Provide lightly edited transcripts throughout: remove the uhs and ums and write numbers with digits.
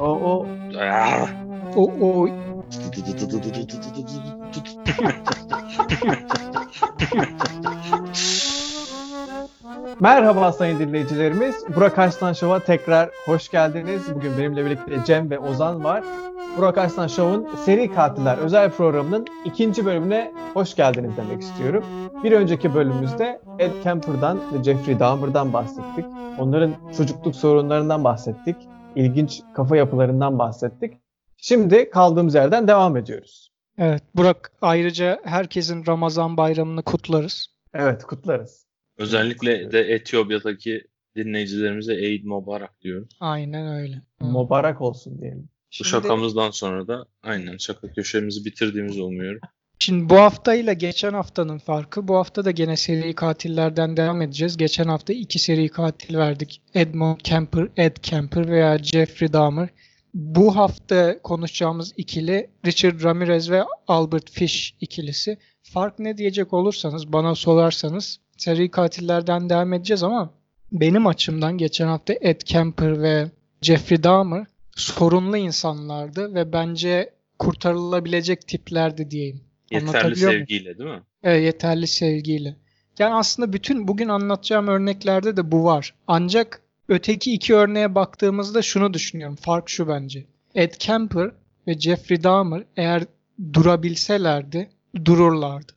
O. Merhaba sayın dinleyicilerimiz. Burak Arslan Şov'a tekrar hoş geldiniz. Bugün benimle birlikte Cem ve Ozan var. Burak Arslan Şov'un Seri Katiller özel programının 2. bölümüne hoş geldiniz demek istiyorum. Bir önceki bölümümüzde Ed Kemper'dan ve Jeffrey Dahmer'dan bahsettik. Onların çocukluk sorunlarından bahsettik. İlginç kafa yapılarından bahsettik. Şimdi kaldığımız yerden devam ediyoruz. Evet Burak, ayrıca herkesin Ramazan bayramını kutlarız. Evet, kutlarız. Özellikle de Etiyopya'daki dinleyicilerimize Eid Mubarak diyorum. Aynen öyle. Mubarak olsun diyelim. Bu şakamızdan sonra da aynen şaka köşemizi bitirdiğimiz olmuyor. Şimdi bu haftayla geçen haftanın farkı, bu hafta da gene seri katillerden devam edeceğiz. Geçen hafta 2 seri katil verdik. Ed Kemper veya Jeffrey Dahmer. Bu hafta konuşacağımız ikili Richard Ramirez ve Albert Fish ikilisi. Fark ne diyecek olursanız, bana sorarsanız seri katillerden devam edeceğiz ama benim açımdan geçen hafta Ed Kemper ve Jeffrey Dahmer sorunlu insanlardı ve bence kurtarılabilecek tiplerdi diyeyim. Yeterli sevgiyle değil mi? Evet, yeterli sevgiyle. Yani aslında bütün bugün anlatacağım örneklerde de bu var. Ancak öteki 2 örneğe baktığımızda şunu düşünüyorum. Fark şu bence. Ed Kemper ve Jeffrey Dahmer eğer durabilselerdi dururlardı.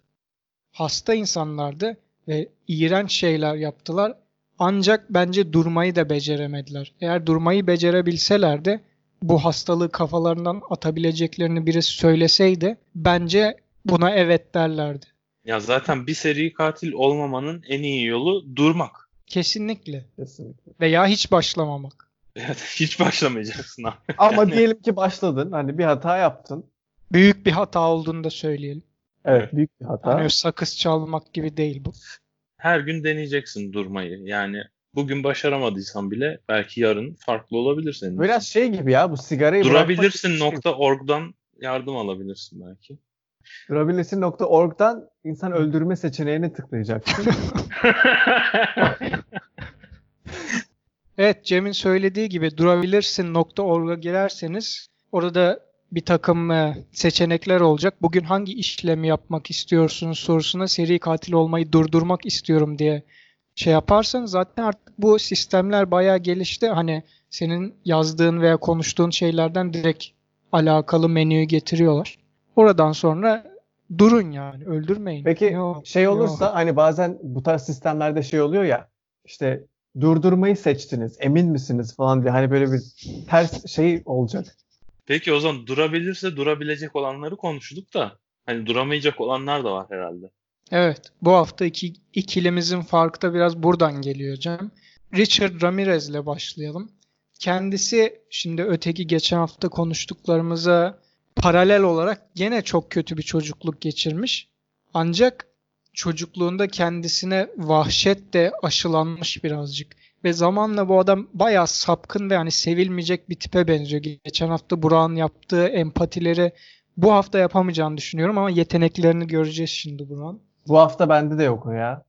Hasta insanlardı ve iğrenç şeyler yaptılar. Ancak bence durmayı da beceremediler. Eğer durmayı becerebilselerdi, bu hastalığı kafalarından atabileceklerini birisi söyleseydi bence buna evet derlerdi. Ya zaten bir seri katil olmamanın en iyi yolu durmak. Kesinlikle. Veya hiç başlamamak. Hiç başlamayacaksın abi. Ama yani diyelim ki başladın, hani bir hata yaptın. Büyük bir hata olduğunu da söyleyelim. Evet, büyük bir hata. Yani sakız çalmak gibi değil bu. Her gün deneyeceksin durmayı. Yani bugün başaramadıysan bile belki yarın farklı olabilir senin. Biraz için. Şey gibi ya, bu sigarayı Durabilirsin.org'dan yardım alabilirsin belki. Durabilirsin.org'dan insan öldürme seçeneğini tıklayacaksın. Evet, Cem'in söylediği gibi durabilirsin.org'a girerseniz orada bir takım seçenekler olacak. Bugün hangi işlemi yapmak istiyorsunuz sorusuna seri katil olmayı durdurmak istiyorum diye şey yaparsanız zaten artık bu sistemler bayağı gelişti. Hani senin yazdığın veya konuştuğun şeylerden direkt alakalı menüyü getiriyorlar. Oradan sonra durun yani, öldürmeyin. Peki olursa hani bazen bu tarz sistemlerde şey oluyor ya, işte durdurmayı seçtiniz, emin misiniz falan diye, hani böyle bir ters şey olacak. Peki o zaman durabilirse durabilecek olanları konuştuk da hani duramayacak olanlar da var herhalde. Evet, bu hafta ikilimizin farkı da biraz buradan geliyor Cem. Richard Ramirez ile başlayalım. Kendisi şimdi öteki geçen hafta konuştuklarımıza paralel olarak gene çok kötü bir çocukluk geçirmiş. Ancak çocukluğunda kendisine vahşet de aşılanmış birazcık. Ve zamanla bu adam bayağı sapkın ve hani sevilmeyecek bir tipe benziyor. Geçen hafta Burak'ın yaptığı empatileri bu hafta yapamayacağını düşünüyorum ama yeteneklerini göreceğiz şimdi Burak'ın. Bu hafta bende de yok o ya.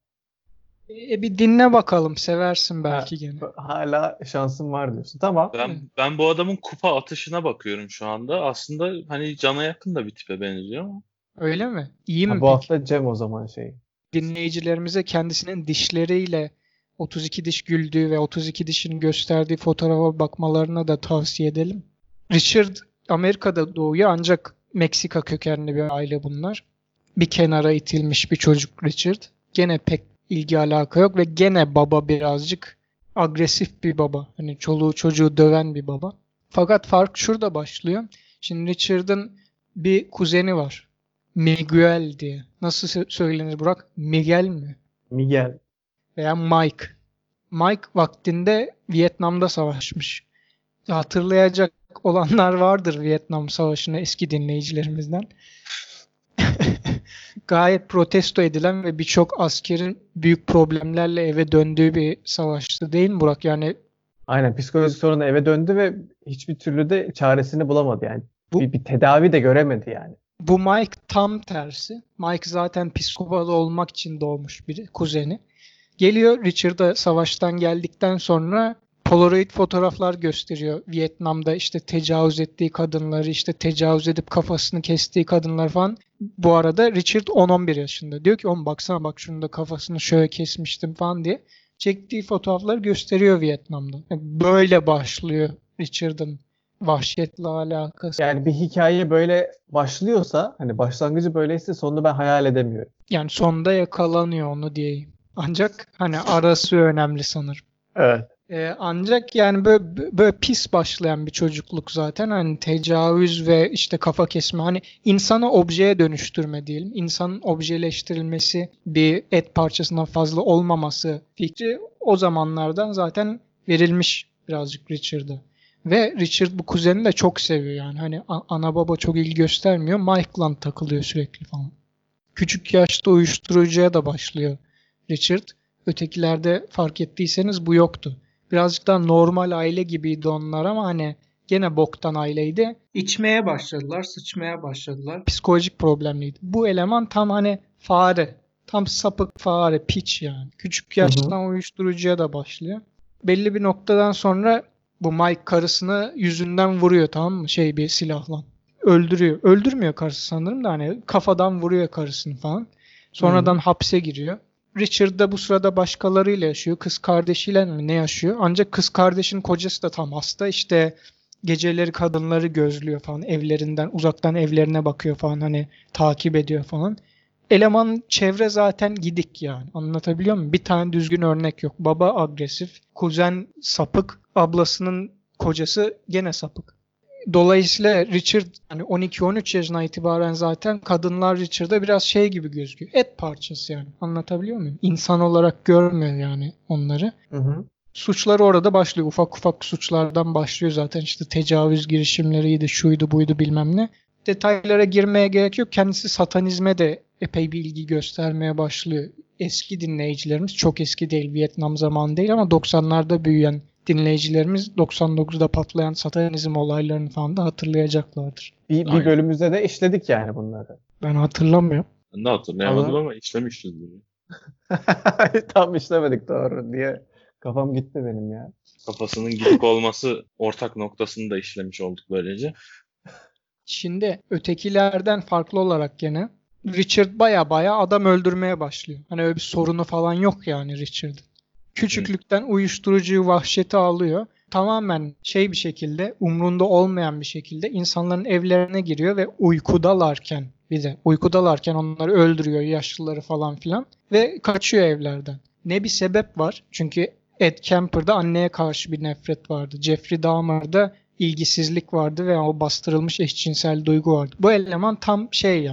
Bir dinle bakalım, seversin belki gene. Hala şansım var diyorsun, tamam. Ben bu adamın kupa atışına bakıyorum şu anda. Aslında hani cana yakın da bir tipe benziyor ama. Öyle mi? İyi mi bu peki? Bu hafta Cem o zaman şey. Dinleyicilerimize kendisinin dişleriyle 32 diş güldüğü ve 32 dişini gösterdiği fotoğrafa bakmalarına da tavsiye edelim. Richard Amerika'da doğuyor ancak Meksika kökenli bir aile bunlar. Bir kenara itilmiş bir çocuk Richard. Gene pek ilgi alaka yok ve gene baba birazcık agresif bir baba. Hani çoluğu çocuğu döven bir baba. Fakat fark şurada başlıyor. Şimdi Richard'ın bir kuzeni var. Miguel diye. Nasıl söylenir Burak? Miguel mi? Miguel. Veya Mike. Mike vaktinde Vietnam'da savaşmış. Hatırlayacak olanlar vardır Vietnam Savaşı'nı eski dinleyicilerimizden. Gayet protesto edilen ve birçok askerin büyük problemlerle eve döndüğü bir savaştı değil mi Burak? Yani aynen, psikolojik sorunla eve döndü ve hiçbir türlü de çaresini bulamadı yani. Bir tedavi de göremedi yani. Bu Mike tam tersi. Mike zaten psikopat olmak için doğmuş biri, kuzeni. Geliyor Richard'a savaştan geldikten sonra Polaroid fotoğraflar gösteriyor. Vietnam'da işte tecavüz ettiği kadınları, işte tecavüz edip kafasını kestiği kadınlar falan. Bu arada Richard 10-11 yaşında. Diyor ki oğlum baksana bak şunun da kafasını şöyle kesmiştim falan diye. Çektiği fotoğrafları gösteriyor Vietnam'da. Yani böyle başlıyor Richard'ın vahşetle alakası. Yani bir hikaye böyle başlıyorsa, hani başlangıcı böyleyse sonunu ben hayal edemiyorum. Yani sonunda yakalanıyor onu diyeyim. Ancak hani arası önemli sanırım. Evet. Ancak yani böyle pis başlayan bir çocukluk zaten. Hani tecavüz ve işte kafa kesme. Hani insanı objeye dönüştürme diyelim. İnsanın objeleştirilmesi, bir et parçasından fazla olmaması fikri o zamanlardan zaten verilmiş birazcık Richard'a. Ve Richard bu kuzeni de çok seviyor yani. Hani ana baba çok ilgi göstermiyor. Mike'la takılıyor sürekli falan. Küçük yaşta uyuşturucuya da başlıyor Richard. Ötekilerde fark ettiyseniz bu yoktu. Birazcık daha normal aile gibiydi onlar ama hani gene boktan aileydi. İçmeye başladılar, sıçmaya başladılar. Psikolojik problemliydi. Bu eleman tam hani fare. Tam sapık fare, piç yani. Küçük yaştan uyuşturucuya da başlıyor. Belli bir noktadan sonra bu Mike karısını yüzünden vuruyor, tamam mı? Bir silahla. Öldürüyor. Öldürmüyor karısı sanırım da hani kafadan vuruyor karısını falan. Sonradan hapse giriyor. Richard da bu sırada başkalarıyla yaşıyor. Kız kardeşiyle ne yaşıyor? Ancak kız kardeşin kocası da tam hasta. İşte geceleri kadınları gözlüyor falan. Evlerinden, uzaktan evlerine bakıyor falan. Hani takip ediyor falan. Elemanın çevre zaten gidik yani. Anlatabiliyor muyum? Bir tane düzgün örnek yok. Baba agresif, kuzen sapık, ablasının kocası gene sapık. Dolayısıyla Richard yani 12-13 yaşına itibaren zaten kadınlar Richard'a biraz gibi gözüküyor. Et parçası yani. Anlatabiliyor muyum? İnsan olarak görmüyor yani onları. Suçları orada başlıyor. Ufak ufak suçlardan başlıyor zaten. İşte tecavüz girişimleriydi, şuydu buydu bilmem ne. Detaylara girmeye gerek yok. Kendisi satanizme de epey bir ilgi göstermeye başlıyor. Eski dinleyicilerimiz, çok eski değil, Vietnam zamanı değil ama 90'larda büyüyen dinleyicilerimiz 99'da patlayan satanizm olaylarını falan da hatırlayacaklardır. Bir bölümümüzde de işledik yani bunları. Ben hatırlamıyorum. Ben de hatırlayamadım ama işlemişiz bunu. Tam işlemedik doğru diye. Kafam gitti benim ya. Kafasının gidik olması ortak noktasını da işlemiş olduk böylece. Şimdi ötekilerden farklı olarak gene Richard baya adam öldürmeye başlıyor. Hani öyle bir sorunu falan yok yani Richard'ın. Küçüklükten uyuşturucuyu vahşete alıyor. Tamamen bir şekilde, umrunda olmayan bir şekilde insanların evlerine giriyor ve uykudalarken, bir de uykudalarken onları öldürüyor, yaşlıları falan filan ve kaçıyor evlerden. Ne bir sebep var? Çünkü Ed Kemper'da anneye karşı bir nefret vardı. Jeffrey Dahmer'da ilgisizlik vardı ve o bastırılmış eşcinsel duygu vardı. Bu eleman tam yani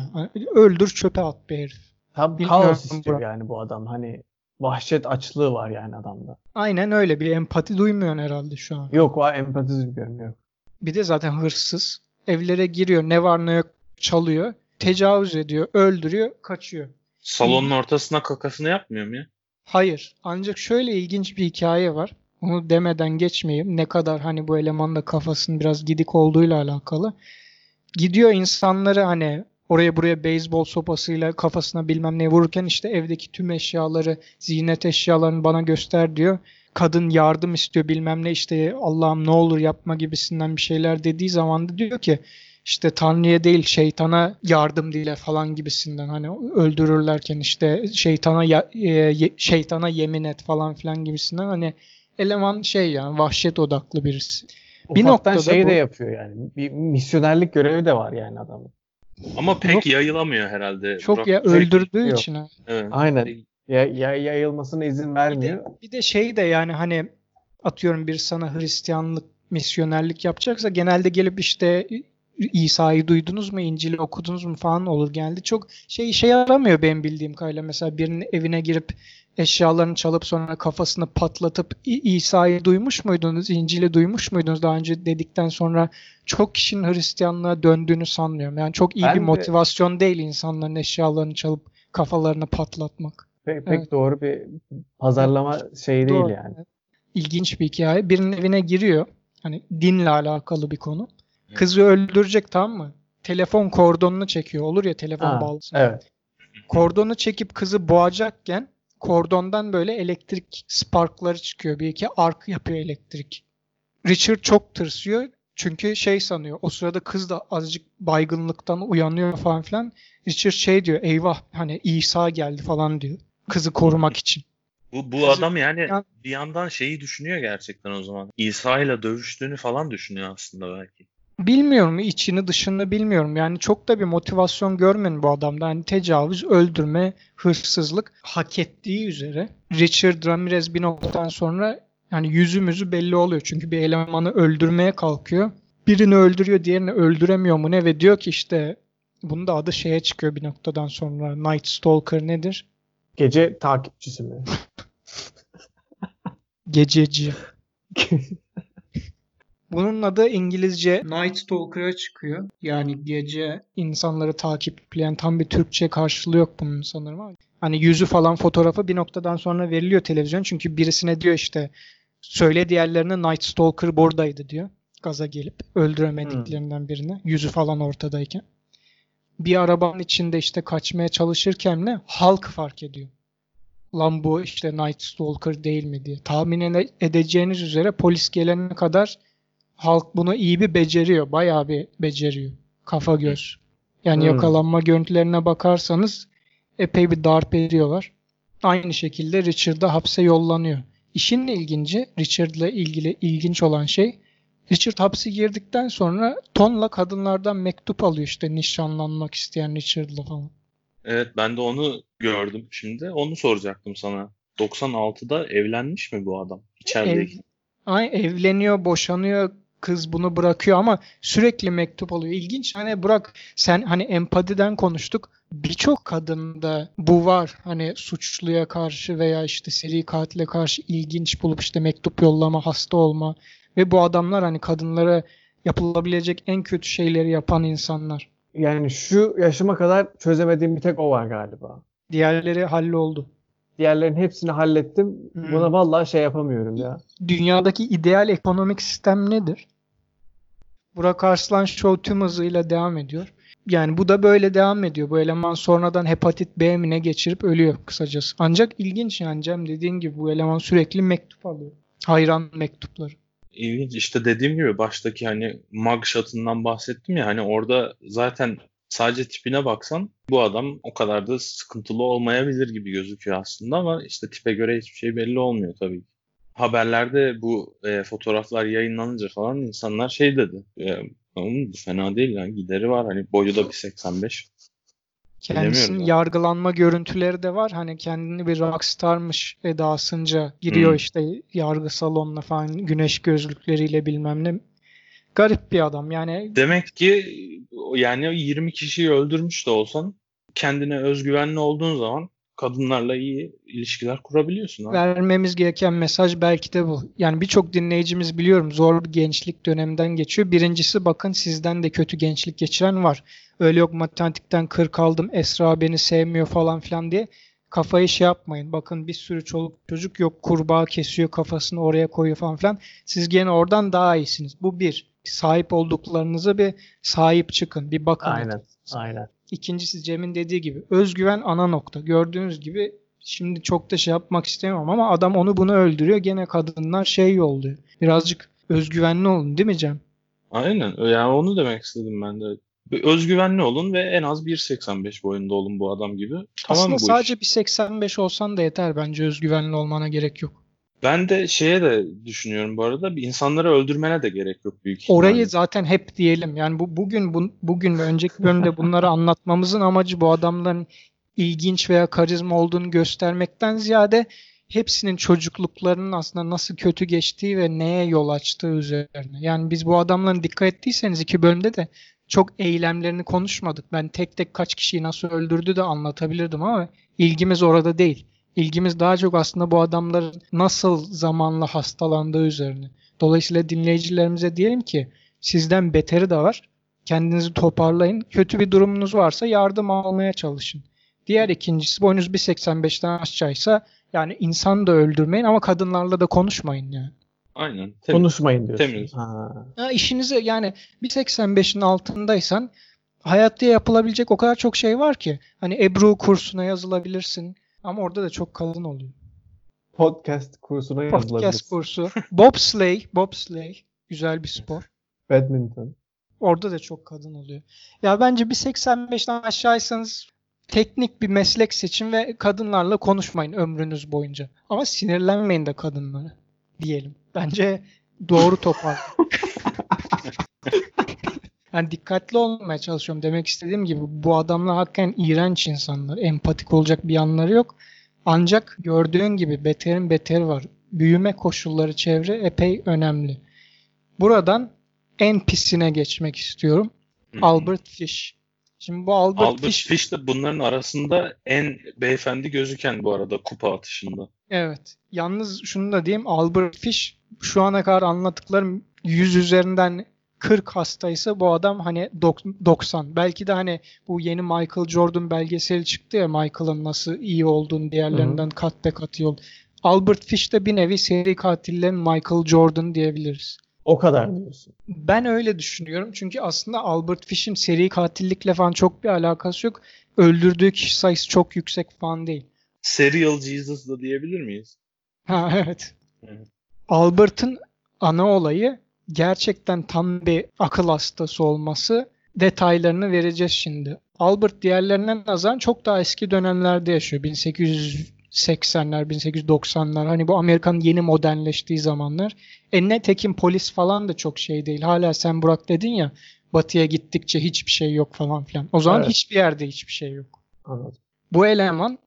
öldür çöpe at bir herif. Tam kaos istiyor yani bu adam. Hani vahşet açlığı var yani adamda. Aynen öyle. Bir empati duymuyorsun herhalde şu an. Yok, empati duymuyorum. Yok. Bir de zaten hırsız. Evlere giriyor. Ne var ne yok çalıyor. Tecavüz ediyor. Öldürüyor. Kaçıyor. Salonun ortasına kakasını yapmıyor mu ya? Hayır. Ancak şöyle ilginç bir hikaye var. Onu demeden geçmeyeyim. Ne kadar hani bu elemanın da kafasının biraz gidik olduğuyla alakalı. Gidiyor insanları hani oraya buraya beyzbol sopasıyla kafasına bilmem ne vururken işte evdeki tüm eşyaları, ziynet eşyalarını bana göster diyor. Kadın yardım istiyor bilmem ne, işte Allah'ım ne olur yapma gibisinden bir şeyler dediği zaman da diyor ki işte Tanrı'ya değil şeytana yardım dile falan gibisinden, hani öldürürlerken işte şeytana yemin et falan filan gibisinden, hani eleman yani vahşet odaklı birisi. Ufaktan bir noktada de yapıyor yani. Bir misyonerlik görevi de var yani adamın. Ama pek yayılamıyor herhalde. Çok öldürdüğü yok. İçin. Evet. Aynen. Yayılmasına izin vermiyor. Bir de yani hani atıyorum bir sana Hristiyanlık misyonerlik yapacaksa genelde gelip işte İsa'yı duydunuz mu, İncil'i okudunuz mu falan olur genelde. Çok işe yaramıyor benim bildiğim kadarıyla. Mesela birinin evine girip eşyalarını çalıp sonra kafasını patlatıp İsa'yı duymuş muydunuz, İncil'i duymuş muydunuz daha önce dedikten sonra çok kişinin Hristiyanlığa döndüğünü sanmıyorum. Yani çok iyi bir motivasyon değil insanların eşyalarını çalıp kafalarını patlatmak. Pek doğru bir pazarlama değil doğru. Yani. İlginç bir hikaye. Birinin evine giriyor. Hani dinle alakalı bir konu. Kızı öldürecek, tamam mı? Telefon kordonunu çekiyor. Olur ya telefon bağlısını. Evet. Kordonu çekip kızı boğacakken kordondan böyle elektrik sparkları çıkıyor. Bir iki ark yapıyor elektrik. Richard çok tırsıyor. Çünkü şey sanıyor. O sırada kız da azıcık baygınlıktan uyanıyor falan filan. Richard şey diyor. Eyvah hani İsa geldi falan diyor. Kızı korumak için. Bu adam yani bir yandan şeyi düşünüyor gerçekten o zaman. İsa ile dövüştüğünü falan düşünüyor aslında belki. Bilmiyorum. İçini dışını bilmiyorum. Yani çok da bir motivasyon görmedim bu adamda. Hani tecavüz, öldürme, hırsızlık hak ettiği üzere. Richard Ramirez bir noktadan sonra yani yüzümüzü belli oluyor. Çünkü bir elemanı öldürmeye kalkıyor. Birini öldürüyor, diğerini öldüremiyor mu ne? Ve diyor ki işte bunun da adı şeye çıkıyor bir noktadan sonra. Night Stalker nedir? Gece takipçisi mi? Gececi. Bunun adı İngilizce Night Stalker'a çıkıyor. Yani gece insanları takipleyen, tam bir Türkçe karşılığı yok bunun sanırım ama. Hani yüzü falan fotoğrafı bir noktadan sonra veriliyor televizyon. Çünkü birisine diyor işte söyle diğerlerine Night Stalker buradaydı diyor. Gaza gelip öldüremediklerinden birine. Yüzü falan ortadayken. Bir arabanın içinde işte kaçmaya çalışırken ne halk fark ediyor. Lan bu işte Night Stalker değil mi diye. Tahmin edeceğiniz üzere polis gelene kadar halk bunu iyi bir beceriyor. Bayağı bir beceriyor. Kafa göz. Yani yakalanma görüntülerine bakarsanız epey bir darp ediyorlar. Aynı şekilde Richard'a hapse yollanıyor. İşin ilginci, Richard'la ilgili ilginç olan şey, Richard hapse girdikten sonra tonla kadınlardan mektup alıyor işte nişanlanmak isteyen Richard'la falan. Evet, ben de onu gördüm şimdi. Onu soracaktım sana. 96'da evlenmiş mi bu adam? İçerideki. Evleniyor, boşanıyor, kız bunu bırakıyor ama sürekli mektup alıyor. İlginç. Hani Burak, sen hani empatiden konuştuk. Birçok kadında bu var. Hani suçluya karşı veya işte seri katile karşı ilginç bulup işte mektup yollama, hasta olma ve bu adamlar hani kadınlara yapılabilecek en kötü şeyleri yapan insanlar. Yani şu yaşıma kadar çözemediğim bir tek o var galiba. Diğerleri halloldu. Diğerlerin hepsini hallettim. Buna vallahi şey yapamıyorum ya. Dünyadaki ideal ekonomik sistem nedir? Burak Arslan Şov tüm hızıyla devam ediyor. Yani bu da böyle devam ediyor. Bu eleman sonradan hepatit B mi ne geçirip ölüyor kısacası. Ancak ilginç yani Cem dediğin gibi bu eleman sürekli mektup alıyor. Hayran mektupları. İlginç işte dediğim gibi baştaki hani mugshot'ından bahsettim ya hani orada zaten sadece tipine baksan bu adam o kadar da sıkıntılı olmayabilir gibi gözüküyor aslında ama işte tipe göre hiçbir şey belli olmuyor tabii. Haberlerde bu fotoğraflar yayınlanınca falan insanlar şey dedi. Bu fena değil yani gideri var hani boyu da 1.85. Kendisinin yargılanma görüntüleri de var. Hani kendini bir rockstarmış edasınca giriyor işte yargı salonuna falan güneş gözlükleriyle bilmem ne. Garip bir adam yani. Demek ki yani 20 kişiyi öldürmüş de olsan kendine özgüvenli olduğun zaman kadınlarla iyi ilişkiler kurabiliyorsun. Abi. Vermemiz gereken mesaj belki de bu. Yani birçok dinleyicimiz biliyorum zor bir gençlik döneminden geçiyor. Birincisi bakın sizden de kötü gençlik geçiren var. Öyle yok matematikten 40 aldım Esra beni sevmiyor falan filan diye kafayı şey yapmayın. Bakın bir sürü çoluk çocuk yok kurbağa kesiyor kafasını oraya koyuyor falan filan. Siz gene oradan daha iyisiniz. Bu bir. Sahip olduklarınıza bir sahip çıkın. Bir bakın. Aynen. İkincisi Cem'in dediği gibi özgüven ana nokta. Gördüğünüz gibi şimdi çok da şey yapmak istemiyorum ama adam onu bunu öldürüyor. Gene kadınlar şey yolluyor. Birazcık özgüvenli olun değil mi Cem? Aynen. Yani onu demek istedim ben de. Özgüvenli olun ve en az 1.85 boyunda olun bu adam gibi. Tamam aslında bu sadece 1.85 olsan da yeter. Bence özgüvenli olmana gerek yok. Ben de şeye de düşünüyorum bu arada. İnsanları öldürmene de gerek yok büyük ihtimalle. Orayı zaten hep diyelim. Yani bugün ve önceki bölümde bunları anlatmamızın amacı bu adamların ilginç veya karizma olduğunu göstermekten ziyade hepsinin çocukluklarının aslında nasıl kötü geçtiği ve neye yol açtığı üzerine. Yani biz bu adamların dikkat ettiyseniz iki bölümde de çok eylemlerini konuşmadık. Ben tek tek kaç kişiyi nasıl öldürdü de anlatabilirdim ama ilgimiz orada değil. İlgimiz daha çok aslında bu adamların nasıl zamanla hastalandığı üzerine. Dolayısıyla dinleyicilerimize diyelim ki sizden beteri de var. Kendinizi toparlayın. Kötü bir durumunuz varsa yardım almaya çalışın. Diğer ikincisi boyunuz 1.85'ten aşağıysa yani insan da öldürmeyin ama kadınlarla da konuşmayın yani. Aynen. Temiz. Konuşmayın diyorsun. Temiz. Ha, işinize yani 1.85'in altındaysan hayatta yapılabilecek o kadar çok şey var ki. Hani Ebru kursuna yazılabilirsin. Ama orada da çok kalın oluyor. Podcast kursuna yazılabiliriz. Podcast kursu. Bobsleigh. Güzel bir spor. Badminton. Orada da çok kadın oluyor. Ya bence 1.85'den aşağıysanız teknik bir meslek seçin ve kadınlarla konuşmayın ömrünüz boyunca. Ama sinirlenmeyin de kadınlara diyelim. Bence doğru topar. Yani dikkatli olmaya çalışıyorum. Demek istediğim gibi bu adamlar hakikaten iğrenç insanlar. Empatik olacak bir yanları yok. Ancak gördüğün gibi beterin beteri var. Büyüme koşulları, çevre epey önemli. Buradan en pisine geçmek istiyorum. Hmm. Albert Fish. Şimdi bu Albert Fish de bunların arasında en beyefendi gözüken bu arada kupa atışında. Evet. Yalnız şunu da diyeyim. Albert Fish şu ana kadar anlattıklarım 100 üzerinden 40 hastaysa bu adam hani 90. Belki de hani bu yeni Michael Jordan belgeseli çıktı ya, Michael'ın nasıl iyi olduğunu diğerlerinden kat be kat iyi oldu. Albert Fish de bir nevi seri katillerin Michael Jordan diyebiliriz. O kadar diyorsun. Ben öyle düşünüyorum. Çünkü aslında Albert Fish'in seri katillikle falan çok bir alakası yok. Öldürdüğü kişi sayısı çok yüksek falan değil. Serial Jesus da diyebilir miyiz? Ha evet. Albert'ın ana olayı gerçekten tam bir akıl hastası olması. Detaylarını vereceğiz şimdi. Albert diğerlerinden nazaran çok daha eski dönemlerde yaşıyor. 1880'ler, 1890'lar, hani bu Amerika'nın yeni modernleştiği zamanlar. Netekim polis falan da çok şey değil. Hala sen Burak dedin ya, batıya gittikçe hiçbir şey yok falan filan. O zaman evet. Hiçbir yerde hiçbir şey yok. Anladım. Bu eleman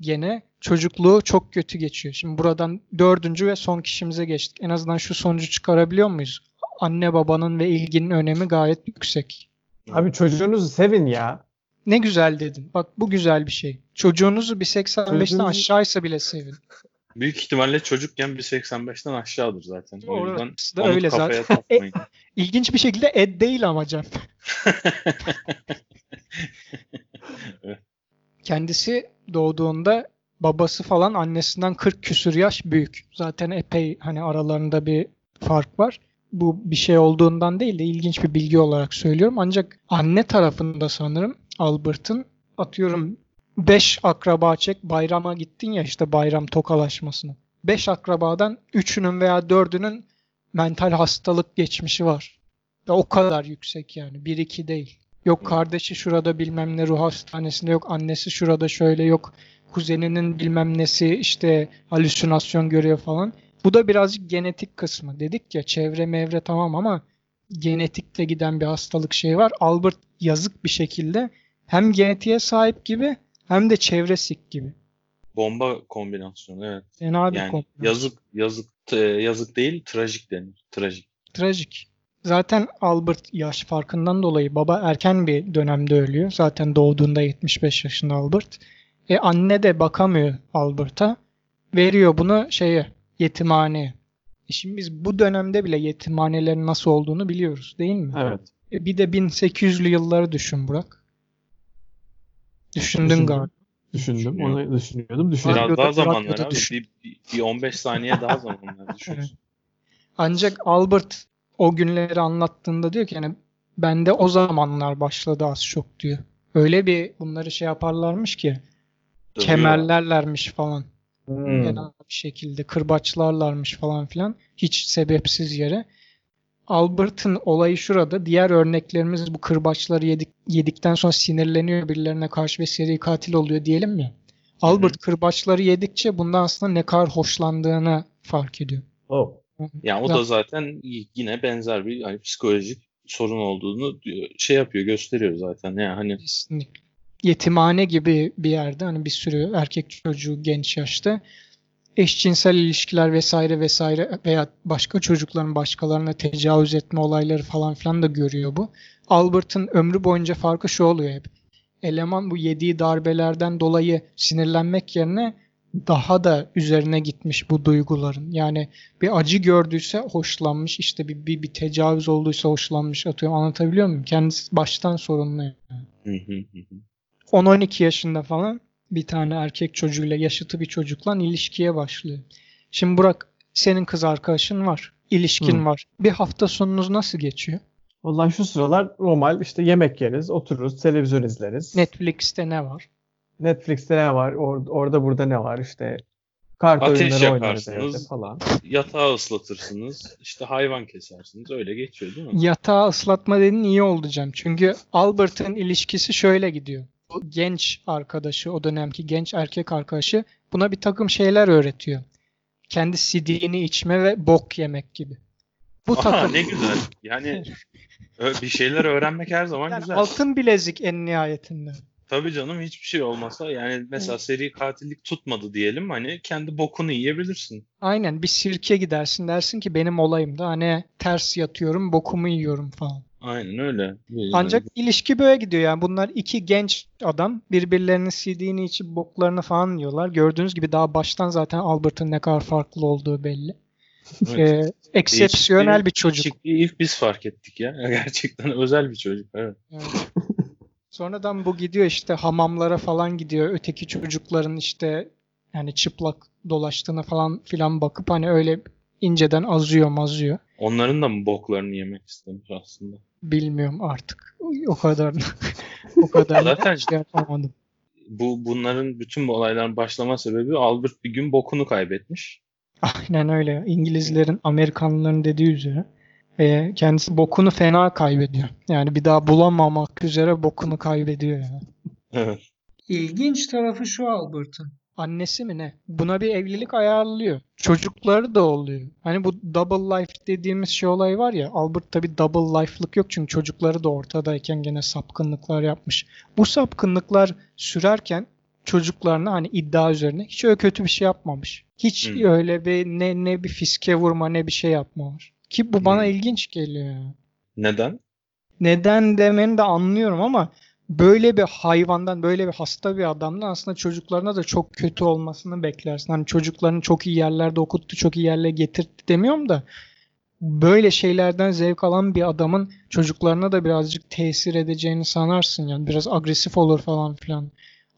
gene çocukluğu çok kötü geçiyor. Şimdi buradan 4. ve son kişimize geçtik. En azından şu sonucu çıkarabiliyor muyuz? Anne babanın ve ilginin önemi gayet yüksek. Abi çocuğunuzu sevin ya. Ne güzel dedin. Bak bu güzel bir şey. Çocuğunuzu 1.85'ten aşağıysa bile sevin. Büyük ihtimalle çocukken 1.85'ten aşağıdır zaten. O yüzden onu öyle kafaya takmayın. İlginç bir şekilde Ed değil ama Cem. Kendisi doğduğunda babası falan annesinden 40 küsür yaş büyük. Zaten epey hani aralarında bir fark var. Bu bir şey olduğundan değil de ilginç bir bilgi olarak söylüyorum. Ancak anne tarafında sanırım Albert'ın atıyorum 5 akraba çek, bayrama gittin ya işte bayram tokalaşmasına. 5 akrabadan 3'ünün veya 4'ünün mental hastalık geçmişi var. Ya o kadar yüksek yani. 1-2 değil. Yok kardeşi şurada bilmem ne ruh hastanesinde, yok annesi şurada şöyle, yok kuzeninin bilmem nesi işte halüsinasyon görüyor falan. Bu da birazcık genetik kısmı. Dedik ya çevre mevre tamam ama genetikle giden bir hastalık şeyi var. Albert yazık bir şekilde hem genetiğe sahip gibi hem de çevre sik gibi. Bomba kombinasyonu evet. Fena bir yani kombinasyon. Yazık değil, trajik denir. Trajik. Zaten Albert yaş farkından dolayı baba erken bir dönemde ölüyor. Zaten doğduğunda 75 yaşında Albert. Anne de bakamıyor Albert'a. Veriyor bunu yetimhaneye. Şimdi biz bu dönemde bile yetimhanelerin nasıl olduğunu biliyoruz değil mi? Evet. Bir de 1800'lü yılları düşün Burak. Düşündüm galiba. Düşündüm. Onu düşünüyordum. Biraz daha zamanlar abi. Bir 15 saniye daha zamanlar düşünüyorsun. Ancak Albert o günleri anlattığında diyor ki yani bende o zamanlar başladı az çok diyor. Öyle bir bunları yaparlarmış ki kemerlerlermiş falan. Genel bir şekilde kırbaçlarlarmış falan filan. Hiç sebepsiz yere. Albert'ın olayı şurada. Diğer örneklerimiz bu kırbaçları yedikten sonra sinirleniyor birilerine karşı ve seri katil oluyor diyelim mi? Albert kırbaçları yedikçe bundan aslında ne kadar hoşlandığını fark ediyor. Oh. Yani o da zaten yine benzer bir hani psikolojik sorun olduğunu gösteriyor zaten. Yani hani kesinlikle. Yetimhane gibi bir yerde hani bir sürü erkek çocuğu genç yaşta eşcinsel ilişkiler vesaire veya başka çocukların başkalarına tecavüz etme olayları falan filan da görüyor bu. Albert'ın ömrü boyunca farkı şu oluyor hep. Eleman bu yediği darbelerden dolayı sinirlenmek yerine daha da üzerine gitmiş bu duyguların. Yani bir acı gördüyse hoşlanmış, işte bir tecavüz olduysa hoşlanmış, atıyorum, anlatabiliyor muyum? Kendisi baştan sorunlu yani. 10-12 yaşında falan bir tane erkek çocuğuyla, yaşıtı bir çocukla ilişkiye başlıyor. Şimdi Burak, senin kız arkadaşın var, ilişkin var. Bir hafta sonunuz nasıl geçiyor? Vallahi şu sıralar normal, işte yemek yeriz, otururuz, televizyon izleriz. Netflix'te ne var? Netflix'te ne var? Orada burada ne var? İşte kart oyunları oynarsınız falan. Yatağı ıslatırsınız. İşte hayvan kesersiniz. Öyle geçiyor değil mi? Yatağı ıslatma dediğin iyi oldu Cem. Çünkü Albert'ın ilişkisi şöyle gidiyor. O genç arkadaşı, o dönemki genç erkek arkadaşı buna bir takım şeyler öğretiyor. Kendi sidiğini içme ve bok yemek gibi. Bu takım ne güzel. Yani bir şeyler öğrenmek her zaman yani güzel. Altın bilezik en nihayetinde. Tabii canım, hiçbir şey olmasa yani mesela seri katillik tutmadı diyelim, hani kendi bokunu yiyebilirsin. Aynen, bir sirke gidersin, dersin ki benim olayım da hani ters yatıyorum, bokumu yiyorum falan. Aynen öyle. Ancak ilişki böyle gidiyor yani, bunlar iki genç adam birbirlerinin CD'ni içip boklarını falan yiyorlar. Gördüğünüz gibi daha baştan zaten Albert'ın ne kadar farklı olduğu belli. Evet. Eksepsiyonel bir çocuk. İlk biz fark ettik ya. Gerçekten özel bir çocuk. Evet. Sonradan bu gidiyor işte hamamlara falan gidiyor. Öteki çocukların işte yani çıplak dolaştığına falan filan bakıp hani öyle inceden azıyor. Onların da mı boklarını yemek istemiş aslında? Bilmiyorum artık. O kadar zaten şey yapamadım. Bunların bütün bu olayların başlama sebebi Albert bir gün bokunu kaybetmiş. Aynen öyle. İngilizlerin, Amerikanlıların dediği üzere kendisi bokunu fena kaybediyor. Yani bir daha bulamamak üzere bokunu kaybediyor yani. Evet. İlginç tarafı şu Albert'ın. Annesi mi ne? Buna bir evlilik ayarlıyor. Çocukları da oluyor. Hani bu double life dediğimiz şey olayı var ya, Albert'ta bir double life'lık yok çünkü çocukları da ortadayken gene sapkınlıklar yapmış. Bu sapkınlıklar sürerken çocuklarına hani iddia üzerine hiç öyle kötü bir şey yapmamış. Hiç öyle bir ne bir fiske vurma ne bir şey yapmamış. Ki bu bana ilginç geliyor. Neden? Neden demeni de anlıyorum ama böyle bir hayvandan, böyle bir hasta bir adamdan aslında çocuklarına da çok kötü olmasını beklersin. Hani çocuklarını çok iyi yerlerde okuttu, çok iyi yerlere getirtti demiyorum da böyle şeylerden zevk alan bir adamın çocuklarına da birazcık tesir edeceğini sanarsın. Yani biraz agresif olur falan filan.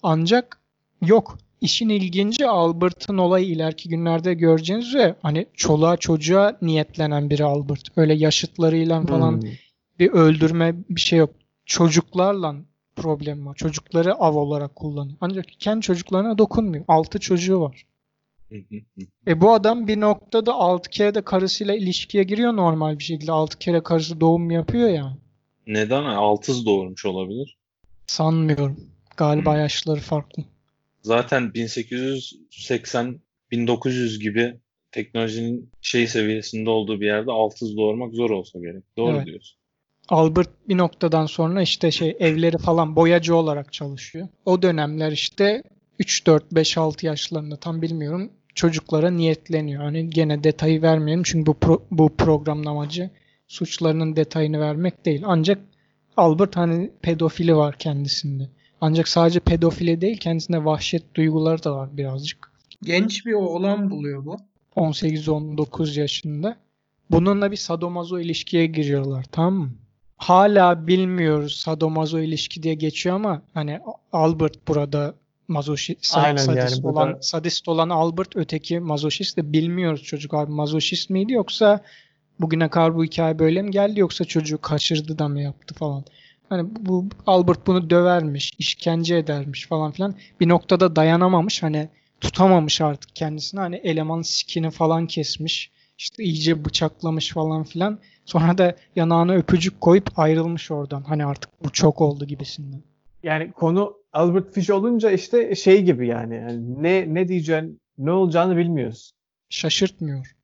Ancak yok. İşin ilginci Albert'ın olayı ileriki günlerde göreceğiniz üzere hani çoluğa çocuğa niyetlenen biri Albert. Öyle yaşıtlarıyla falan bir öldürme bir şey yok. Çocuklarla problem var. Çocukları av olarak kullanıyor. Ancak kendi çocuklarına dokunmuyor. 6 çocuğu var. Bu adam bir noktada 6 kere de karısıyla ilişkiye giriyor normal bir şekilde. 6 kere karısı doğum yapıyor ya. Neden? 6'sı doğurmuş olabilir. Sanmıyorum. Galiba yaşları farklı. Zaten 1880-1900 gibi teknolojinin şey seviyesinde olduğu bir yerde 6'sı doğurmak zor olsa gerek. Doğru evet. Diyorsun. Albert bir noktadan sonra işte evleri falan boyacı olarak çalışıyor. O dönemler işte 3-4-5-6 yaşlarında tam bilmiyorum çocuklara niyetleniyor. Hani gene detayı vermeyelim çünkü bu programın amacı suçlarının detayını vermek değil. Ancak Albert hani pedofili var kendisinde. Ancak sadece pedofili değil, kendisinde vahşet duyguları da var birazcık. Genç bir oğlan buluyor bu. 18-19 yaşında. Bununla bir sadomazo ilişkiye giriyorlar, tamam mı? Hala bilmiyoruz sadomazo ilişki diye geçiyor ama hani Albert burada sadist olan Albert, öteki mazoşist de bilmiyoruz çocuk abi mazoşist miydi yoksa bugüne kadar bu hikaye böyle mi geldi yoksa çocuğu kaçırdı da mı yaptı falan. Hani bu Albert bunu dövermiş, işkence edermiş falan filan. Bir noktada dayanamamış, hani tutamamış artık kendisini. Hani eleman sikini falan kesmiş. İşte iyice bıçaklamış falan filan. Sonra da yanağına öpücük koyup ayrılmış oradan. Hani artık bu çok oldu gibisinden. Yani konu Albert Fish olunca işte şey gibi yani ne diyeceğin, ne olacağını bilmiyorsun. Şaşırtmıyor.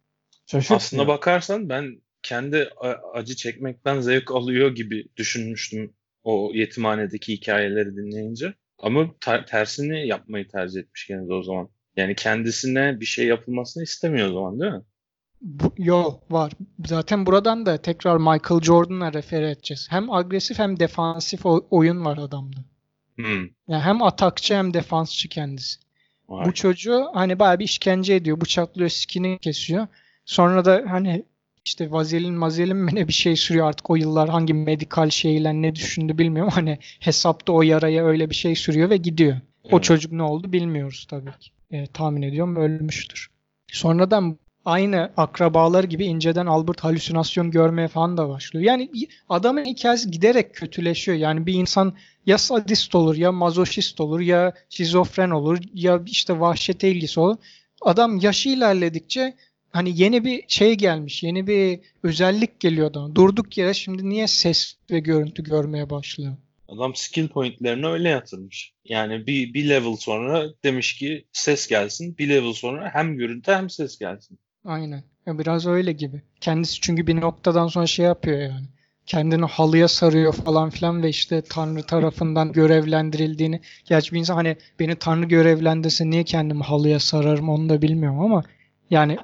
Aslına bakarsan ben kendi acı çekmekten zevk alıyor gibi düşünmüştüm o yetimhanedeki hikayeleri dinleyince. Ama tersini yapmayı tercih etmiş kendisi o zaman. Yani kendisine bir şey yapılmasını istemiyor o zaman değil mi? Var. Zaten buradan da tekrar Michael Jordan'a refere edeceğiz. Hem agresif hem defansif oyun var adamda. Yani hem atakçı hem defansçı kendisi. Vay. Bu çocuğu hani bayağı bir işkence ediyor. Bıçaklıyor, sikini kesiyor. Sonra da hani İşte vazelin mi ne bir şey sürüyor artık o yıllar hangi medikal şeyle ne düşündü bilmiyorum. Hani hesapta o yaraya öyle bir şey sürüyor ve gidiyor. O çocuk ne oldu bilmiyoruz tabii ki. Tahmin ediyorum ölmüştür. Sonradan aynı akrabalar gibi inceden Albert halüsinasyon görmeye falan da başlıyor. Yani adamın hikayesi giderek kötüleşiyor. Yani bir insan ya sadist olur, ya mazoşist olur, ya şizofren olur, ya işte vahşete ilgisi olur. Adam yaşı ilerledikçe hani yeni bir şey gelmiş, yeni bir özellik geliyor adama. Durduk yere şimdi niye ses ve görüntü görmeye başlıyor? Adam skill pointlerini öyle yatırmış. Yani bir level sonra demiş ki ses gelsin. Bir level sonra hem görüntü hem ses gelsin. Aynen. Ya biraz öyle gibi. Kendisi çünkü bir noktadan sonra şey yapıyor yani. Kendini halıya sarıyor falan filan ve işte Tanrı tarafından görevlendirildiğini. Gerçi bir insan hani beni Tanrı görevlendirse niye kendimi halıya sararım onu da bilmiyorum ama yani.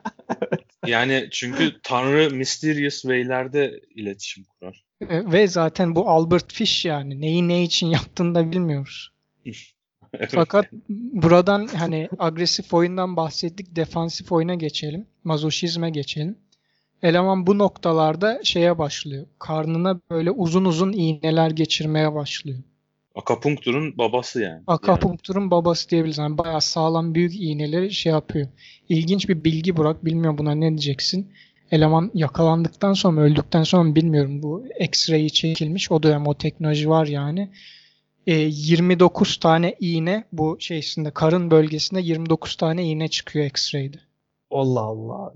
Yani çünkü Tanrı mysterious waylerde iletişim kurar. Ve zaten bu Albert Fish yani neyi ne için yaptığını da bilmiyoruz. Evet. Fakat buradan hani agresif oyundan bahsettik, defansif oyuna geçelim. Mazoşizme geçelim. Eleman bu noktalarda şeye başlıyor. Karnına böyle uzun uzun iğneler geçirmeye başlıyor. Akapunktur'un babası yani. Akapunktur'un babası diyebiliriz. Yani bayağı sağlam büyük iğneleri şey yapıyor. İlginç bir bilgi Burak. Bilmiyorum buna ne diyeceksin. Eleman yakalandıktan sonra öldükten sonra bilmiyorum bu X-ray'i çekilmiş. O dönem o teknoloji var yani. 29 tane iğne bu şeysinde karın bölgesinde 29 tane iğne çıkıyor X-ray'de. Allah Allah.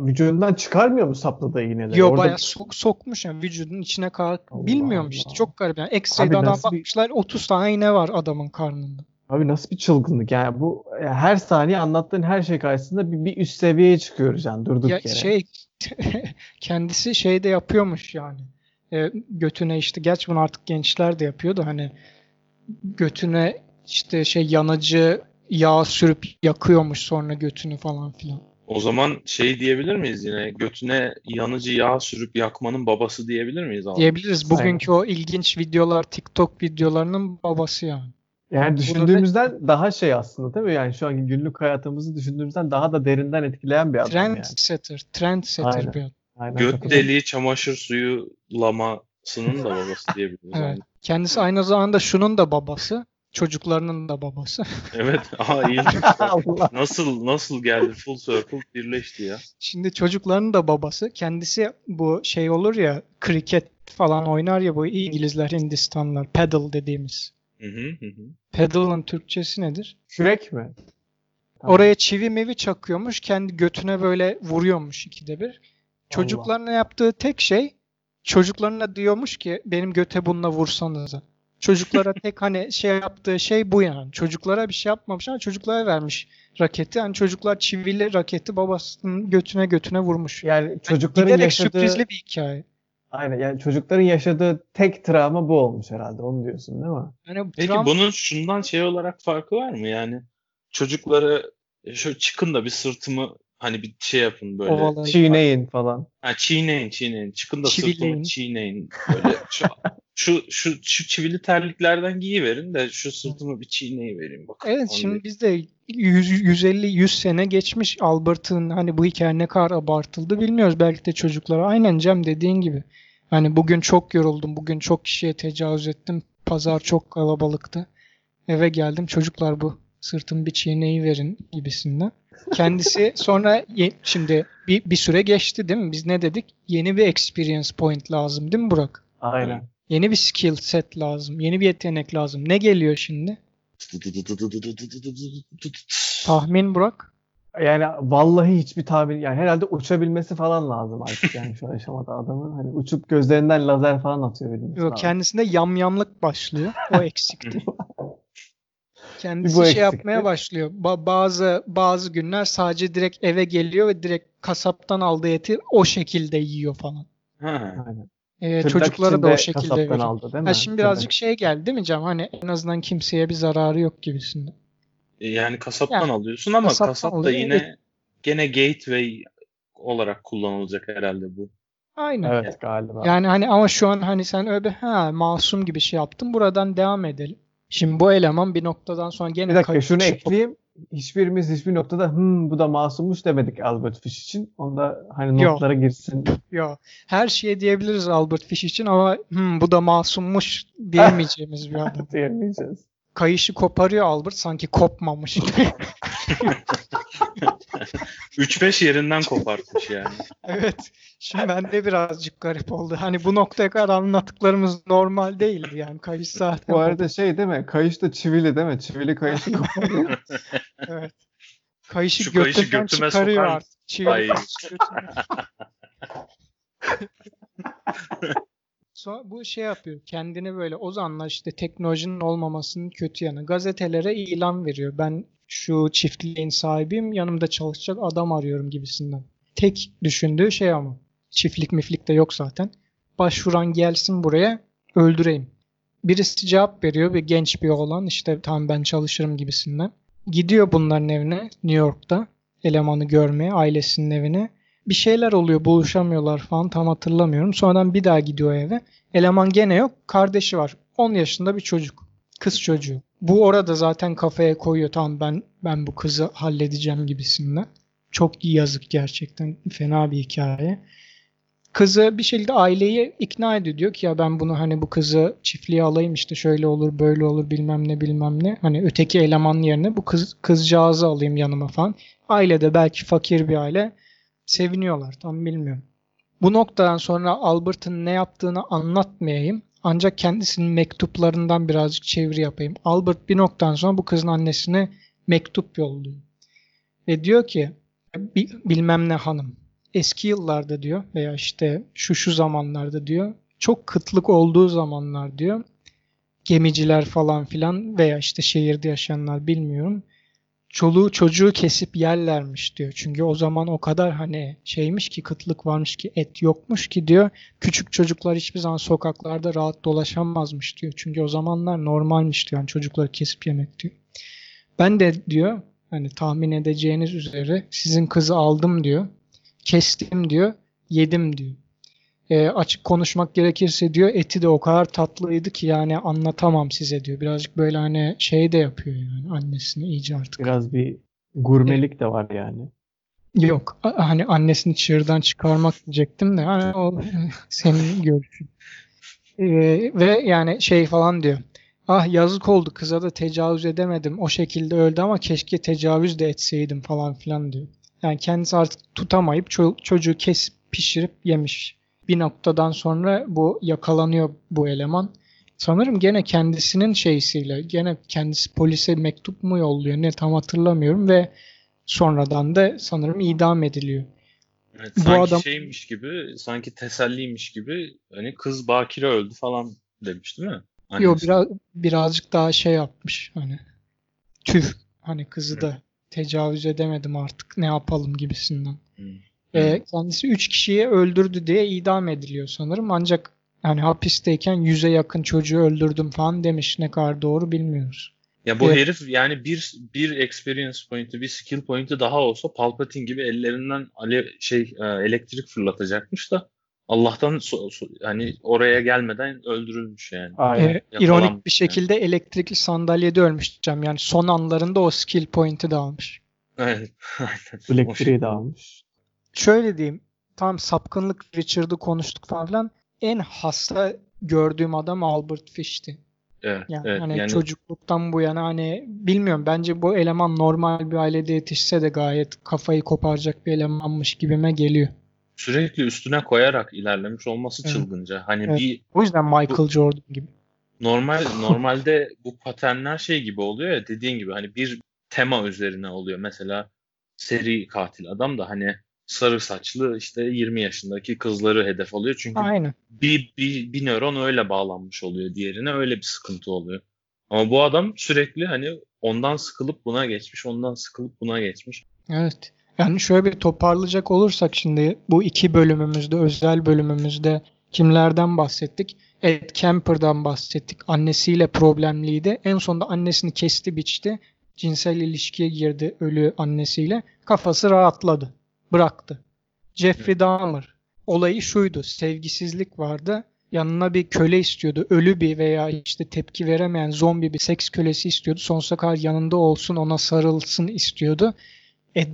Vücudundan çıkarmıyor mu sapladığı iğneleri? Yok bayağı sokmuş yani vücudun içine bilmiyorum işte çok garip. Yani X-ray'de adam bakmışlar 30 tane iğne var adamın karnında. Abi nasıl bir çılgınlık yani bu her saniye anlattığın her şey karşısında bir üst seviyeye çıkıyoruz yani durduk yere. Şey kendisi şey de yapıyormuş yani götüne işte gerçi bunu artık gençler de yapıyordu hani götüne işte şey yanıcı yağ sürüp yakıyormuş sonra götünü falan filan. O zaman şey diyebilir miyiz yine götüne yanıcı yağ sürüp yakmanın babası diyebilir miyiz abi? Diyebiliriz bugünkü aynen. O ilginç videolar TikTok videolarının babası yani. Yani düşündüğümüzden daha şey aslında değil mi? Yani şu anki günlük hayatımızı düşündüğümüzden daha da derinden etkileyen bir adam yani. Trendsetter bir adam. Aynen. Göt deliği çamaşır suyu lamasının da babası diyebiliriz. Evet. Yani. Kendisi aynı zamanda şunun da babası. Çocuklarının da babası. Evet. Aha iyi. Nasıl geldi? Full circle birleşti ya. Şimdi çocuklarının da babası. Kendisi bu şey olur ya kriket falan oynar ya bu İngilizler, Hindistanlar. Paddle dediğimiz. Pedal'ın Türkçesi nedir? Kürek mi? Tamam. Oraya çivi mevi çakıyormuş. Kendi götüne böyle vuruyormuş ikide bir. Çocuklarına yaptığı tek şey çocuklarına diyormuş ki benim göte bununla vursanız. Çocuklara tek hani şey yaptığı şey bu yani. Çocuklara bir şey yapmamış ama çocuklara vermiş raketi. Yani çocuklar çivili raketi babasının götüne vurmuş. Yani çocukların giderek yaşadığı... sürprizli bir hikaye. Aynen yani çocukların yaşadığı tek travma bu olmuş herhalde onu diyorsun değil mi? Yani peki bunun şundan şey olarak farkı var mı yani çocuklara şöyle çıkın da bir sırtımı hani bir şey yapın böyle. Ovalayın. Çiğneyin falan. Ha, çiğneyin çıkın da çivileyin. Sırtımı çiğneyin böyle şu çivili terliklerden giyiverin de şu sırtımı bir çiğneyivereyim bakın. Evet şimdi bizde 150-100 sene geçmiş Albert'ın hani bu hikaye ne kadar abartıldı bilmiyoruz belki de çocuklara. Aynen Cem dediğin gibi. Hani bugün çok yoruldum, bugün çok kişiye tecavüz ettim. Pazar çok kalabalıktı. Eve geldim çocuklar bu sırtımı bir çiğneyiverin gibisinden. Kendisi sonra şimdi bir süre geçti değil mi? Biz ne dedik? Yeni bir experience point lazım değil mi Burak? Aynen. Yeni bir skill set lazım. Yeni bir yetenek lazım. Ne geliyor şimdi? Tahmin Burak? Yani vallahi hiçbir tahmin. Yani herhalde uçabilmesi falan lazım artık. Yani şu aşamada adamın hani uçup gözlerinden lazer falan atıyor. Yok, kendisinde yamyamlık başlıyor. O eksikti. Kendisi bu şey eksikti. Yapmaya başlıyor. Bazı günler sadece direkt eve geliyor ve direkt kasaptan aldığı eti o şekilde yiyor falan. Aynen. Çocuklara da o şekilde aldı, değil mi? Şimdi birazcık şey geldi değil mi Cem? Hani en azından kimseye bir zararı yok gibisinden. Yani kasaptan yani, alıyorsun ama kasap da gene gateway olarak kullanılacak herhalde bu. Aynen. Evet yani. Galiba. Yani hani ama şu an hani sen öyle masum gibi şey yaptın. Buradan devam edelim. Şimdi bu eleman bir noktadan sonra gene... Bir dakika şunu ekleyeyim. Hiçbirimiz hiçbir noktada bu da masummuş demedik Albert Fish için. Onu da hani notlara girsin. Yok. Her şeye diyebiliriz Albert Fish için ama bu da masummuş diyemeyeceğimiz bir adam. Diyemeyeceğiz. Kayışı koparıyor Albert sanki kopmamış. 3-5 yerinden kopartmış yani. Evet. Şimdi ben de birazcık garip oldu. Hani bu noktaya kadar anlattıklarımız normal değil yani. Kayış zaten. Bu arada şey değil mi? Kayış da çivili değil mi? Çivili kayışı koparıyor. Evet. Kayışı şu götürden kayışı götüme çıkarıyor sokan... artık. Çivili sonra bu şey yapıyor. Kendini böyle Ozan'la işte teknolojinin olmamasının kötü yanı. Gazetelere ilan veriyor. Ben şu çiftliğin sahibiyim, yanımda çalışacak adam arıyorum gibisinden. Tek düşündüğü şey ama. Çiftlik miflik de yok zaten. Başvuran gelsin buraya, öldüreyim. Birisi cevap veriyor, bir genç bir oğlan. İşte tamam ben çalışırım gibisinden. Gidiyor bunların evine New York'ta. Elemanı görmeye, ailesinin evine. Bir şeyler oluyor, buluşamıyorlar falan, tam hatırlamıyorum. Sonradan bir daha gidiyor eve. Eleman gene yok, kardeşi var. 10 yaşında bir çocuk, kız çocuğu. Bu orada zaten kafaya koyuyor, tamam ben bu kızı halledeceğim gibisinden. Çok yazık gerçekten, fena bir hikaye. Kızı bir şekilde aileyi ikna ediyor, diyor ki ya ben bunu hani bu kızı çiftliğe alayım işte şöyle olur böyle olur bilmem ne bilmem ne. Hani öteki elemanın yerine bu kızcağızı alayım yanıma falan. Aile de belki fakir bir aile. Seviniyorlar, tam bilmiyorum. Bu noktadan sonra Albert'ın ne yaptığını anlatmayayım. Ancak kendisinin mektuplarından birazcık çeviri yapayım. Albert bir noktadan sonra bu kızın annesine mektup yolluyor. Ve diyor ki bilmem ne hanım. Eski yıllarda diyor veya işte şu zamanlarda diyor. Çok kıtlık olduğu zamanlar diyor. Gemiciler falan filan veya işte şehirde yaşayanlar bilmiyorum. Çoluğu çocuğu kesip yerlermiş diyor. Çünkü o zaman o kadar hani şeymiş ki, kıtlık varmış ki, et yokmuş ki diyor. Küçük çocuklar hiçbir zaman sokaklarda rahat dolaşamazmış diyor. Çünkü o zamanlar normalmiş diyor. Yani çocukları kesip yemek diyor. Ben de diyor hani tahmin edeceğiniz üzere sizin kızı aldım diyor. Kestim diyor. Yedim diyor. Açık konuşmak gerekirse diyor eti de o kadar tatlıydı ki yani anlatamam size diyor. Birazcık böyle hani şey de yapıyor yani annesini iyice artık. Biraz bir gurmelik de var yani. Yok hani annesini çığırdan çıkarmak diyecektim de hani o senin görüşün. Ve yani şey falan diyor. Ah yazık oldu kıza da tecavüz edemedim. O şekilde öldü ama keşke tecavüz de etseydim falan filan diyor. Yani kendisi artık tutamayıp çocuğu kesip pişirip yemiş. Bir noktadan sonra bu yakalanıyor bu eleman. Sanırım gene kendisinin şeysiyle, gene kendisi polise mektup mu yolluyor ne tam hatırlamıyorum ve sonradan da sanırım idam ediliyor. Evet, bu sanki adam... şeymiş gibi, sanki teselliymiş gibi hani kız bakire öldü falan demiş değil mi? Annesi. Yok birazcık daha şey yapmış hani tüh hani kızı da tecavüz edemedim artık ne yapalım gibisinden. Kendisi 3 kişiyi öldürdü diye idam ediliyor sanırım. Ancak yani hapisteyken 100'e yakın çocuğu öldürdüm falan demiş. Ne kadar doğru bilmiyoruz. Ya bu herif yani bir experience point'i, bir skill point'i daha olsa Palpatine gibi ellerinden elektrik fırlatacakmış da Allah'tan hani oraya gelmeden öldürülmüş yani. İronik bir şekilde yani. Elektrikli sandalyede ölmüş diyeceğim. Yani son anlarında o skill point'i dağılmış. Evet. Elektriği dağılmış. Şöyle diyeyim, tam sapkınlık Richard'ı konuştuk falan. En hasta gördüğüm adam Albert Fish'ti. Evet, yani, evet, hani çocukluktan bu yana hani bilmiyorum bence bu eleman normal bir ailede yetişse de gayet kafayı koparacak bir elemanmış gibime geliyor. Sürekli üstüne koyarak ilerlemiş olması çılgınca. Hani evet. O yüzden Michael Jordan gibi. Normalde bu paternler şey gibi oluyor ya dediğin gibi hani bir tema üzerine oluyor. Mesela seri katil adam da hani sarı saçlı işte 20 yaşındaki kızları hedef alıyor. Çünkü bir nöron öyle bağlanmış oluyor diğerine. Öyle bir sıkıntı oluyor. Ama bu adam sürekli hani ondan sıkılıp buna geçmiş. Ondan sıkılıp buna geçmiş. Evet. Yani şöyle bir toparlayacak olursak şimdi bu iki bölümümüzde, özel bölümümüzde kimlerden bahsettik? Ed Kemper'dan bahsettik. Annesiyle problemliydi. En sonunda annesini kesti biçti. Cinsel ilişkiye girdi ölü annesiyle. Kafası rahatladı. Bıraktı. Jeffrey Dahmer. Olayı şuydu. Sevgisizlik vardı. Yanına bir köle istiyordu. Ölü bir veya işte tepki veremeyen zombi bir seks kölesi istiyordu. Sonsuza kadar yanında olsun, ona sarılsın istiyordu.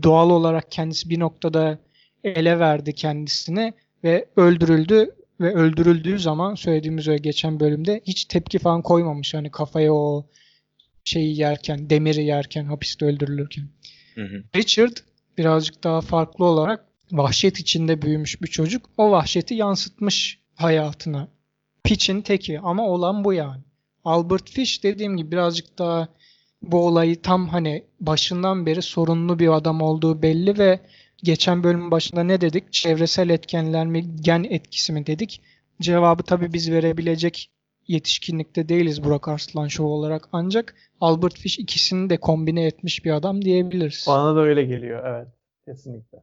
Doğal olarak kendisi bir noktada ele verdi kendisini ve öldürüldü ve öldürüldüğü zaman söylediğimiz öyle geçen bölümde hiç tepki falan koymamış. Hani kafaya o şeyi yerken, demiri yerken, hapiste öldürülürken. Richard birazcık daha farklı olarak vahşet içinde büyümüş bir çocuk. O vahşeti yansıtmış hayatına. Piç'in teki ama olan bu yani. Albert Fish dediğim gibi birazcık daha bu olayı tam hani başından beri sorunlu bir adam olduğu belli ve geçen bölümün başında ne dedik? Çevresel etkenler mi, gen etkisi mi dedik? Cevabı tabii biz verebilecek yetişkinlikte değiliz Burak Arslan Şov olarak, ancak Albert Fish ikisini de kombine etmiş bir adam diyebiliriz. Bana da öyle geliyor, evet, kesinlikle.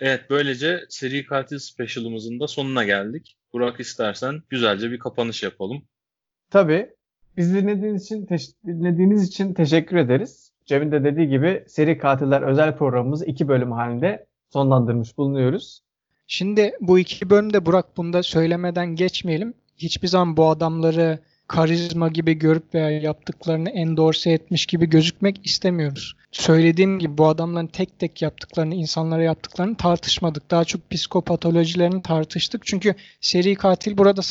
Evet, böylece seri katil specialımızın da sonuna geldik. Burak, istersen güzelce bir kapanış yapalım. Tabii. Bizi dinlediğiniz için teşekkür ederiz. Cem'in de dediği gibi seri katiller özel programımızı 2 bölüm halinde sonlandırmış bulunuyoruz. Şimdi bu 2 bölümde Burak, bunu da söylemeden geçmeyelim. Hiçbir zaman bu adamları karizma gibi görüp veya yaptıklarını endorse etmiş gibi gözükmek istemiyoruz. Söylediğim gibi bu adamların tek tek yaptıklarını, insanlara yaptıklarını tartışmadık. Daha çok psikopatolojilerini tartıştık. Çünkü seri katil burada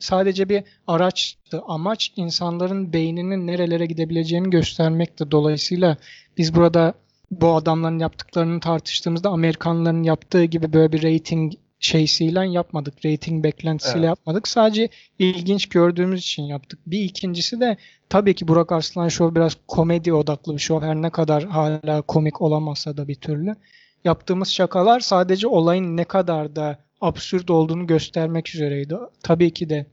sadece bir araçtı. Amaç insanların beyninin nerelere gidebileceğini göstermekti. Dolayısıyla biz burada bu adamların yaptıklarını tartıştığımızda Amerikanların yaptığı gibi böyle bir reyting şeysiyle yapmadık. Rating beklentisiyle yapmadık. Sadece ilginç gördüğümüz için yaptık. Bir ikincisi de tabii ki Burak Arslan Şov biraz komedi odaklı bir şov. Her ne kadar hala komik olamasa da bir türlü. Yaptığımız şakalar sadece olayın ne kadar da absürt olduğunu göstermek üzereydi. Tabii ki de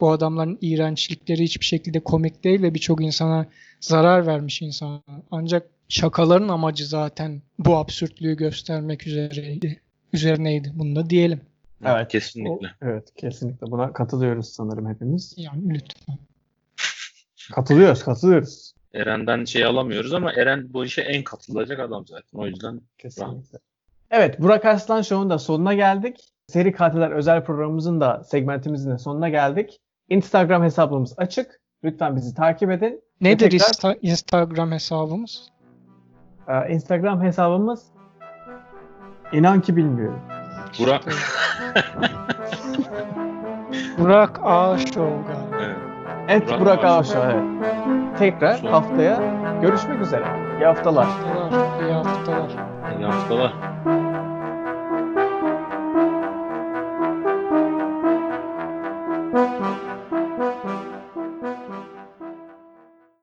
bu adamların iğrençlikleri hiçbir şekilde komik değil ve birçok insana zarar vermiş insana. Ancak şakaların amacı zaten bu absürtlüğü göstermek üzereydi. Üzerineydi. Bunu da diyelim. Evet, kesinlikle. Evet, kesinlikle. Buna katılıyoruz sanırım hepimiz. Yani lütfen. Katılıyoruz. Eren'den şey alamıyoruz ama Eren bu işe en katılacak adam zaten. O yüzden kesinlikle. Evet, Burak Arslan Show'un da sonuna geldik. Seri Katiller özel programımızın da segmentimizin de sonuna geldik. Instagram hesabımız açık. Lütfen bizi takip edin. Nedir Instagram hesabımız? Instagram hesabımız İnan ki bilmiyorum. Burak Aşov. Evet. Evet, Burak Aşov. Evet. Tekrar haftaya görüşmek üzere. İyi haftalar. İyi haftalar.